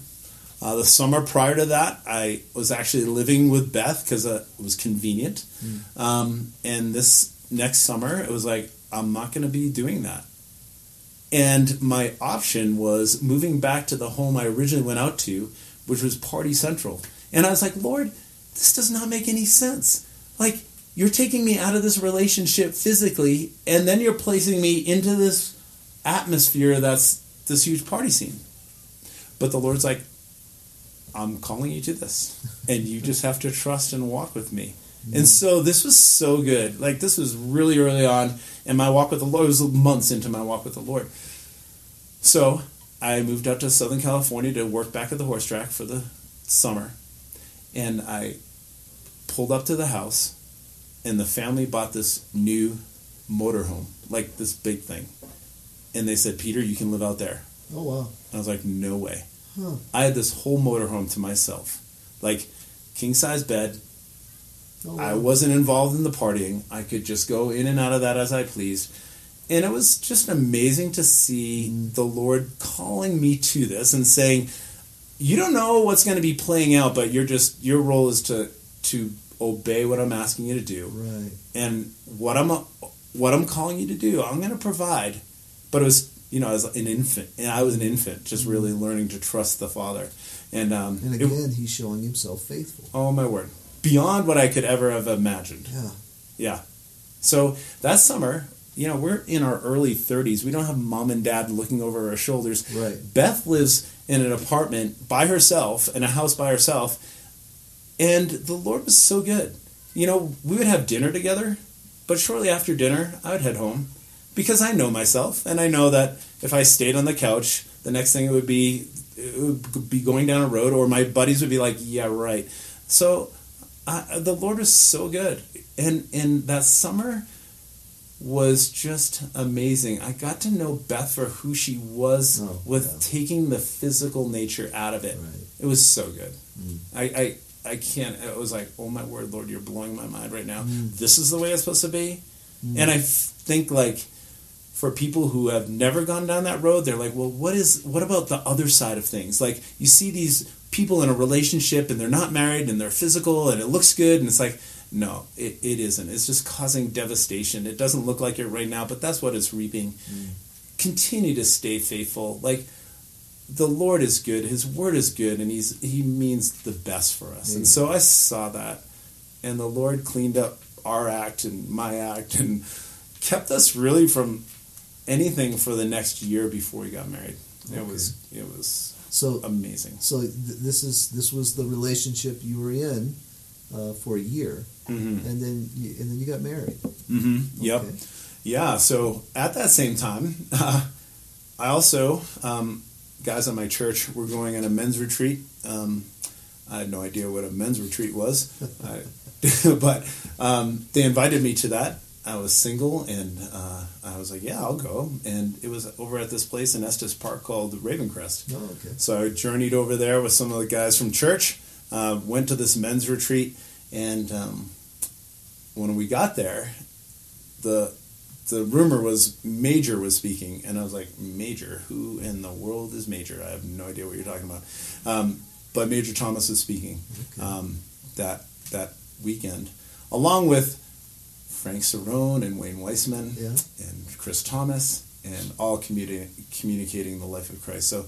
The summer prior to that, I was actually living with Beth because it was convenient. And this next summer, it was like, I'm not going to be doing that. And my option was moving back to the home I originally went out to, which was Party Central. And I was like, Lord, this does not make any sense. Like, you're taking me out of this relationship physically, and then you're placing me into this atmosphere that's this huge party scene. But the Lord's like, I'm calling you to this, and you just have to trust and walk with me. And so this was so good. Like, this was really early on in my walk with the Lord. It was months into my walk with the Lord. So I moved out to Southern California to work back at the horse track for the summer, and I pulled up to the house, and the family bought this new motorhome, like this big thing. And they said, "Peter, you can live out there." Oh, wow. And I was like, no way. Huh. I had this whole motorhome to myself. Like, king-size bed, Oh, wow. I wasn't involved in the partying. I could just go in and out of that as I pleased. And it was just amazing to see the Lord calling me to this and saying, you don't know what's going to be playing out, but you're just, your role is to obey what I'm asking you to do. Right. And what I'm calling you to do, I'm going to provide. But it was, I was an infant, just really learning to trust the Father. And again, he's showing himself faithful. Oh, my word. Beyond what I could ever have imagined. Yeah. Yeah. So that summer, we're in our early 30s. We don't have mom and dad looking over our shoulders. Right. Beth lives in an apartment by herself, in a house by herself. And the Lord was so good. We would have dinner together, but shortly after dinner, I would head home. Because I know myself, and I know that if I stayed on the couch, the next thing it would be going down a road, or my buddies would be like, yeah, right. So the Lord was so good. And that summer was just amazing. I got to know Beth for who she was taking the physical nature out of it. Right. It was so good. Mm. I can't, it was like, oh my word, Lord, you're blowing my mind right now. Mm. This is the way it's supposed to be. Mm. And I think for people who have never gone down that road, they're like, well, what about the other side of things? Like, you see these people in a relationship and they're not married and they're physical and it looks good. And it's like, no, it isn't. It's just causing devastation. It doesn't look like it right now, but that's what it's reaping. Mm. Continue to stay faithful. Like, the Lord is good. His word is good. And he means the best for us. Mm. And so I saw that, and the Lord cleaned up our act and my act and kept us really from anything for the next year before we got married. Okay. It was so amazing. So this was the relationship you were in for a year, mm-hmm. and then you got married. Mm-hmm. Okay. Yep. Yeah. So at that same time, I also guys at my church were going on a men's retreat. I had no idea what a men's retreat was. But they invited me to that. I was single, and I was like, yeah, I'll go. And it was over at this place in Estes Park called Ravencrest. Oh, okay. So I journeyed over there with some of the guys from church, went to this men's retreat, and when we got there, the rumor was Major was speaking, and I was like, Major? Who in the world is Major? I have no idea what you're talking about. But Major Thomas was speaking that weekend, along with Frank Cerrone and Wayne Weissman and Chris Thomas, and all communicating the life of Christ. So,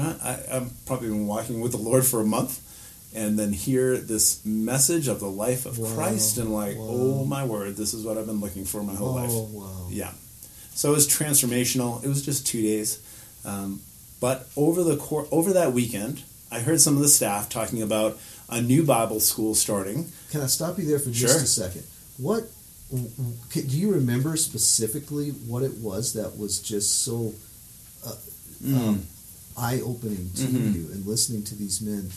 I've probably been walking with the Lord for a month, and then hear this message of the life of Christ, and oh my word, this is what I've been looking for my whole life. Wow. Yeah. So it was transformational. It was just 2 days, but over that weekend, I heard some of the staff talking about a new Bible school starting. Can I stop you there for just a second? What do you remember specifically? What it was that was just so eye-opening to mm-hmm. you, and listening to these men?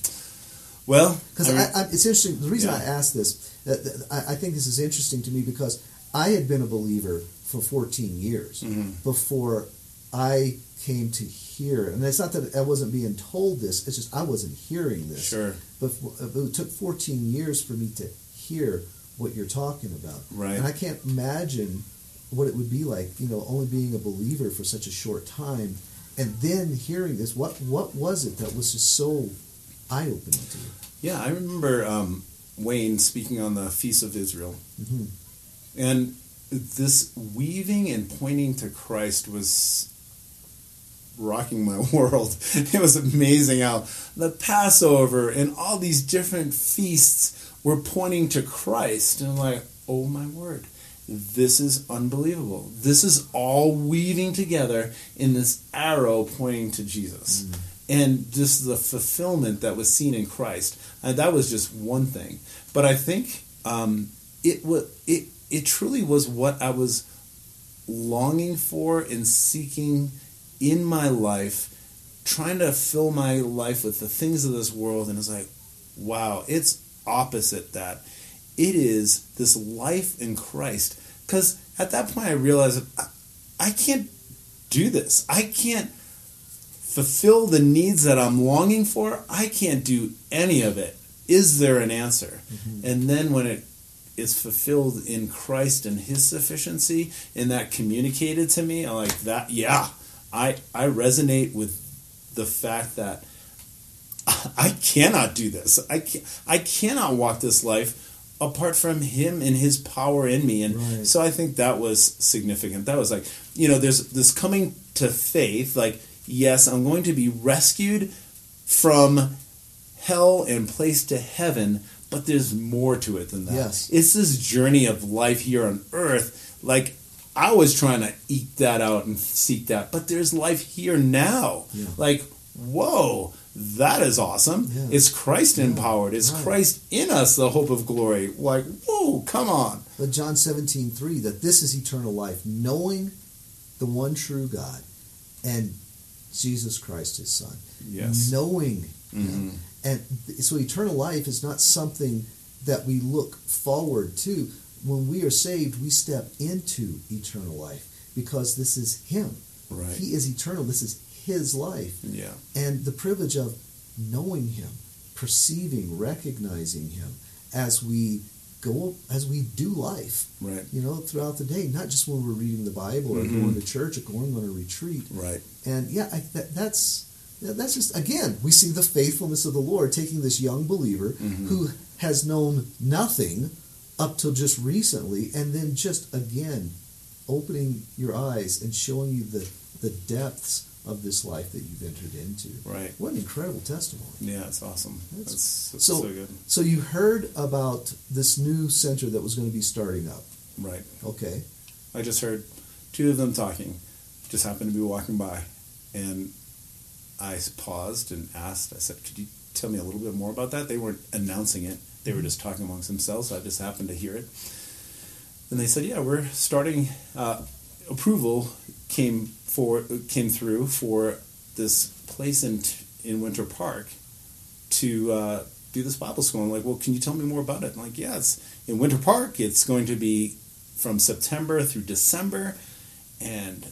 Well, because it's interesting. The reason I asked this, I think this is interesting to me because I had been a believer for 14 years before I came to hear, and it's not that I wasn't being told this, it's just I wasn't hearing this. Sure. But it took 14 years for me to hear what you're talking about. Right. And I can't imagine what it would be like, only being a believer for such a short time, and then hearing this. What was it that was just so eye-opening to you? Yeah, I remember Wayne speaking on the Feast of Israel, mm-hmm. and this weaving and pointing to Christ was rocking my world. It was amazing how the Passover and all these different feasts were pointing to Christ. And I'm like, oh my word, this is unbelievable. This is all weaving together in this arrow pointing to Jesus. Mm. And just the fulfillment that was seen in Christ. And that was just one thing. But I think it truly was what I was longing for and seeking in my life, trying to fill my life with the things of this world. And it's like, wow, it's opposite that. It is this life in Christ. Because at that point I realized I can't do this. I can't fulfill the needs that I'm longing for. I can't do any of it. Is there an answer? Mm-hmm. And then when it is fulfilled in Christ and his sufficiency, and that communicated to me, I'm like, that, yeah, I resonate with the fact that I cannot do this. I cannot walk this life apart from him and his power in me. And right. So I think that was significant. That was like, you know, there's this coming to faith, like, yes, I'm going to be rescued from hell and placed to heaven, but there's more to it than that. Yes. It's this journey of life here on earth. Like, I was trying to eke that out and seek that, but there's life here now. Yeah. Like, whoa, that is awesome. Yeah. It's Christ empowered. It's right. Christ in us, the hope of glory. Like, whoa, come on. But John 17:3, that this is eternal life, knowing the one true God and Jesus Christ, his Son. Yes. Knowing him. And so eternal life is not something that we look forward to. When we are saved, we step into eternal life because this is him. Right. He is eternal. This is his life. Yeah. And the privilege of knowing him, perceiving, recognizing him as we go, as we do life. Right. You know, throughout the day, not just when we're reading the Bible or going to church or going on a retreat. Right. And yeah, that's just, again, we see the faithfulness of the Lord taking this young believer who has known nothing up till just recently, and then just again opening your eyes and showing you the depths of this life that you've entered into. Right. What an incredible testimony. Yeah, it's awesome. That's so, so good. So you heard about this new center that was going to be starting up. Right. Okay. I just heard two of them talking. Just happened to be walking by, and I paused and asked, I said, could you tell me a little bit more about that? They weren't announcing it. They were just talking amongst themselves. So I just happened to hear it. And they said, yeah, we're starting, approval came through for this place in Winter Park to do this Bible school. I'm like, well, can you tell me more about it? I'm like, yeah, it's in Winter Park. It's going to be from September through December. And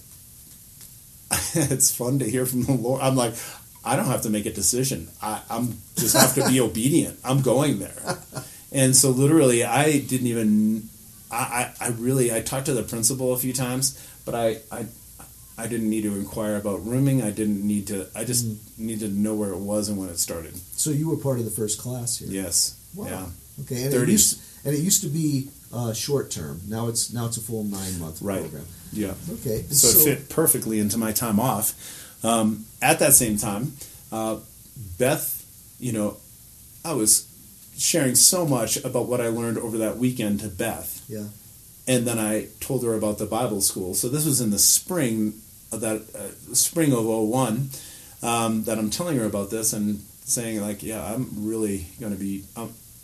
it's fun to hear from the Lord. I'm like, I don't have to make a decision. I'm just have to be obedient. I'm going there. And so literally I didn't even, I talked to the principal a few times, but I didn't need to inquire about rooming. I didn't need to, I just needed to know where it was and when it started. So you were part of the first class here? Yes. Wow. Yeah. Okay. And 30. It used to be short term. Now it's a full 9-month program. Yeah. Okay. So it fit perfectly into my time off. At that same time, Beth, you know, I was sharing so much about what I learned over that weekend to Beth. Yeah. And then I told her about the Bible school. So this was in the spring of 2001, that I'm telling her about this and saying like, yeah, I'm really going to be,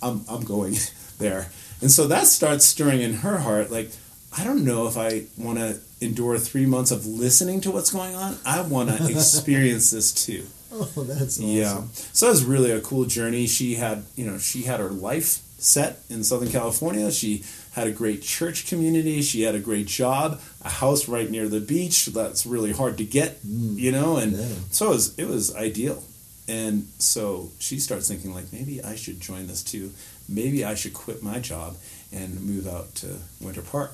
I'm going there. And so that starts stirring in her heart. Like, I don't know if I want to endure 3 months of listening to what's going on. I want to experience this too. Oh, that's awesome. Yeah. So it was really a cool journey. She had her life set in Southern California. She had a great church community. She had a great job, a house right near the beach. That's really hard to get, you know, and so it was ideal. And so she starts thinking like, maybe I should join this too. Maybe I should quit my job and move out to Winter Park.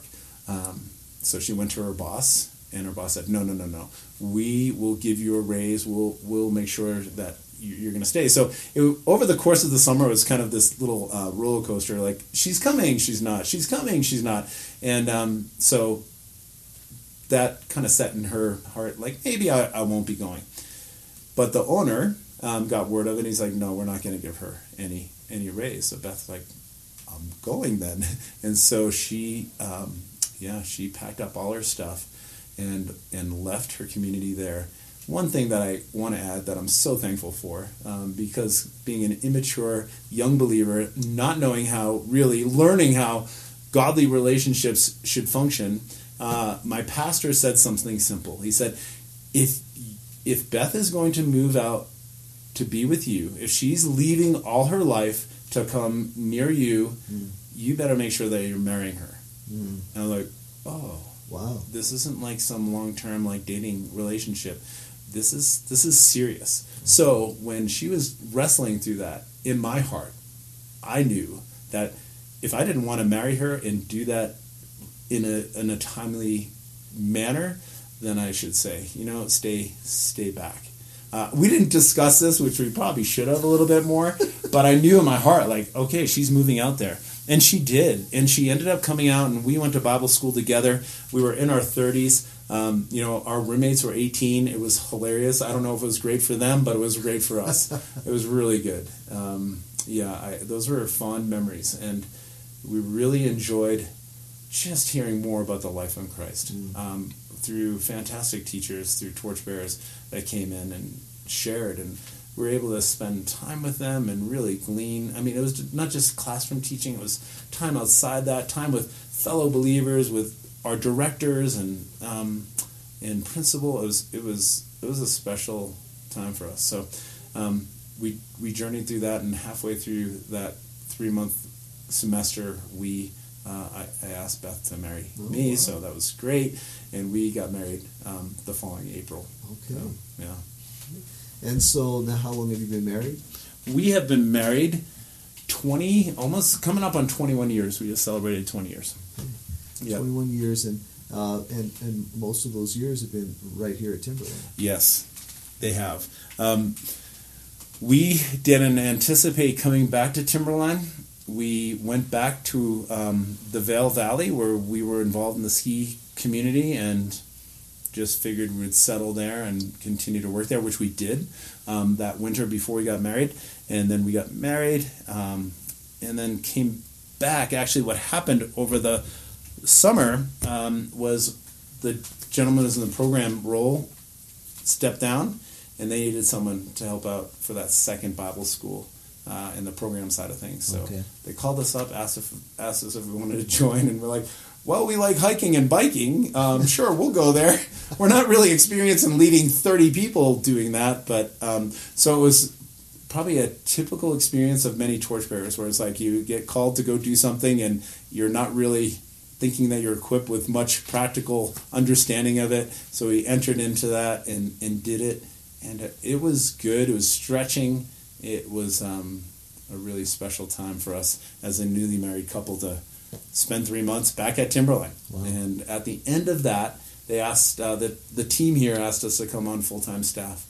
So she went to her boss, and her boss said, no. We will give you a raise. We'll make sure that you're going to stay. So over the course of the summer, it was kind of this little roller coaster. Like, she's coming, she's not. She's coming, she's not. And so that kind of set in her heart, like, maybe I won't be going. But the owner got word of it. He's like, no, we're not going to give her any raise. So Beth's like, I'm going then. And so she packed up all her stuff and left her community there. One thing that I want to add that I'm so thankful for, because being an immature young believer, not knowing how, really learning how godly relationships should function, my pastor said something simple. He said, if Beth is going to move out to be with you, if she's leaving all her life to come near you, you better make sure that you're marrying her. And I'm like, oh, wow, this isn't like some long-term like dating relationship. This is serious. So when she was wrestling through that, in my heart, I knew that if I didn't want to marry her and do that in a timely manner, then I should say, you know, stay back. We didn't discuss this, which we probably should have a little bit more, but I knew in my heart, like, okay, she's moving out there. And she did. And she ended up coming out, and we went to Bible school together. We were in our 30s. You know, our roommates were 18. It was hilarious. I don't know if it was great for them, but it was great for us. It was really good. Those were fond memories. And we really enjoyed just hearing more about the life in Christ through fantastic teachers, through torchbearers that came in and shared, and we were able to spend time with them and really glean. I mean, it was not just classroom teaching, it was time outside that, time with fellow believers, with our directors and principal. It was a special time for us. So we journeyed through that, and halfway through that 3-month semester, I asked Beth to marry me. Wow. So that was great, and we got married the following April. Okay. So, yeah. And so now, how long have you been married? We have been married 20, almost coming up on 21 years. We just celebrated 20 years. Okay. Yep. 21 years, and most of those years have been right here at Timberline. Yes, they have. We didn't anticipate coming back to Timberline. We went back to the Vail Valley, where we were involved in the ski community, and just figured we'd settle there and continue to work there, which we did that winter before we got married. And then we got married, and then came back. Actually, what happened over the summer was the gentleman who's in the program role stepped down, and they needed someone to help out for that second Bible school in the program side of things. So They called us up, asked us if we wanted to join, and we're like, well, we like hiking and biking. Sure, we'll go there. We're not really experienced in leading 30 people doing that, but so it was probably a typical experience of many torchbearers, where it's like you get called to go do something, and you're not really thinking that you're equipped with much practical understanding of it. So we entered into that and did it. And it was good. It was stretching. It was a really special time for us as a newly married couple to spend 3 months back at Timberline. Wow. And at the end of that, they asked the team here asked us to come on full-time staff.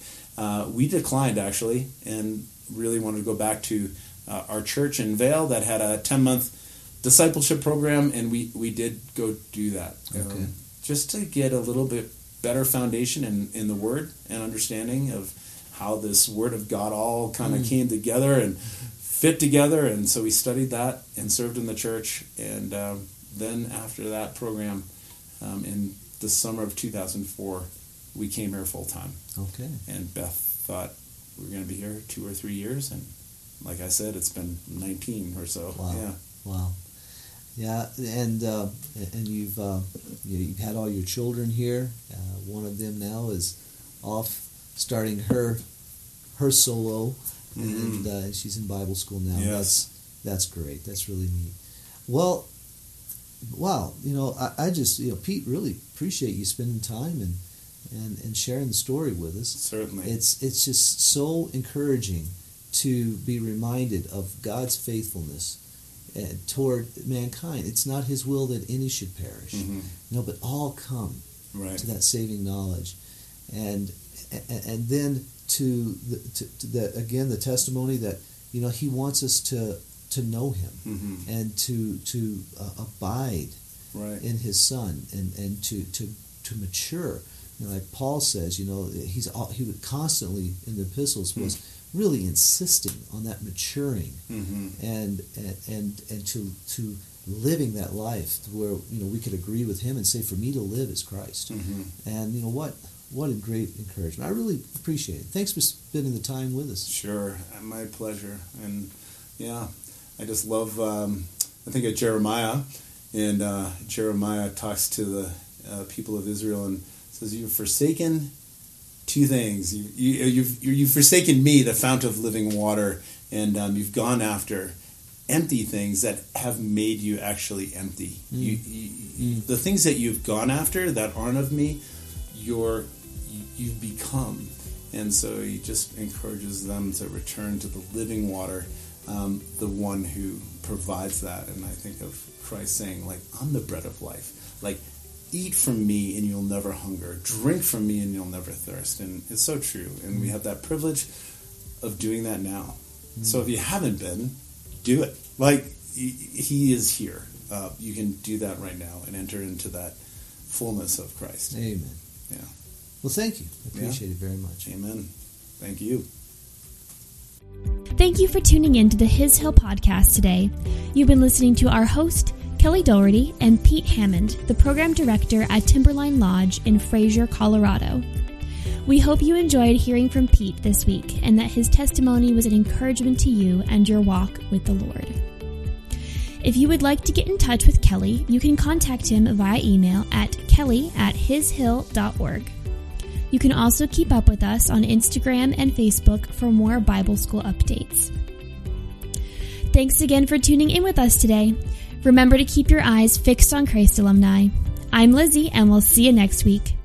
We declined, actually, and really wanted to go back to our church in Vail that had a 10-month discipleship program, and we did go do that. Okay. Just to get a little bit better foundation in the Word and understanding of how this Word of God all kind of came together and fit together. And so we studied that and served in the church. And then after that program, in the summer of 2004, we came here full time. Okay. And Beth thought we were going to be here 2 or 3 years, and like I said, it's been 19 or so. Wow. Yeah. Wow. Yeah, and you've had all your children here. One of them now is off starting her solo, and she's in Bible school now. Yes. That's great. That's really neat. Well, wow. You know, I just, you know, Pete, really appreciate you spending time and sharing the story with us. Certainly, it's just so encouraging to be reminded of God's faithfulness toward mankind. It's not His will that any should perish, no, but all come to that saving knowledge, and then to the again the testimony that, you know, He wants us to know Him and to abide in His Son and to mature. You know, like Paul says, you know, he would constantly in the epistles was really insisting on that maturing and to living that life where, you know, we could agree with him and say, for me to live is Christ. And you know what a great encouragement. I really appreciate it. Thanks for spending the time with us. Sure, my pleasure. And yeah, I just love I think at Jeremiah, and Jeremiah talks to the people of Israel and says, you've forsaken two things. You've forsaken me, the fount of living water, and you've gone after empty things that have made you actually empty. The things that you've gone after that aren't of me, you've become. And so he just encourages them to return to the living water, the one who provides that. And I think of Christ saying, like, I'm the bread of life. Like, eat from me and you'll never hunger. Drink from me and you'll never thirst. And it's so true. And we have that privilege of doing that now. So if you haven't been, do it. Like, he is here. You can do that right now and enter into that fullness of Christ. Amen. Yeah. Well, thank you. I appreciate it very much. Amen. Thank you. Thank you for tuning in to the His Hill Podcast today. You've been listening to our host, Kelly Dougherty, and Pete Hammond, the program director at Timberline Lodge in Fraser, Colorado. We hope you enjoyed hearing from Pete this week and that his testimony was an encouragement to you and your walk with the Lord. If you would like to get in touch with Kelly, you can contact him via email at kelly@hishill.org. You can also keep up with us on Instagram and Facebook for more Bible school updates. Thanks again for tuning in with us today. Remember to keep your eyes fixed on Christ, alumni. I'm Lizzie, and we'll see you next week.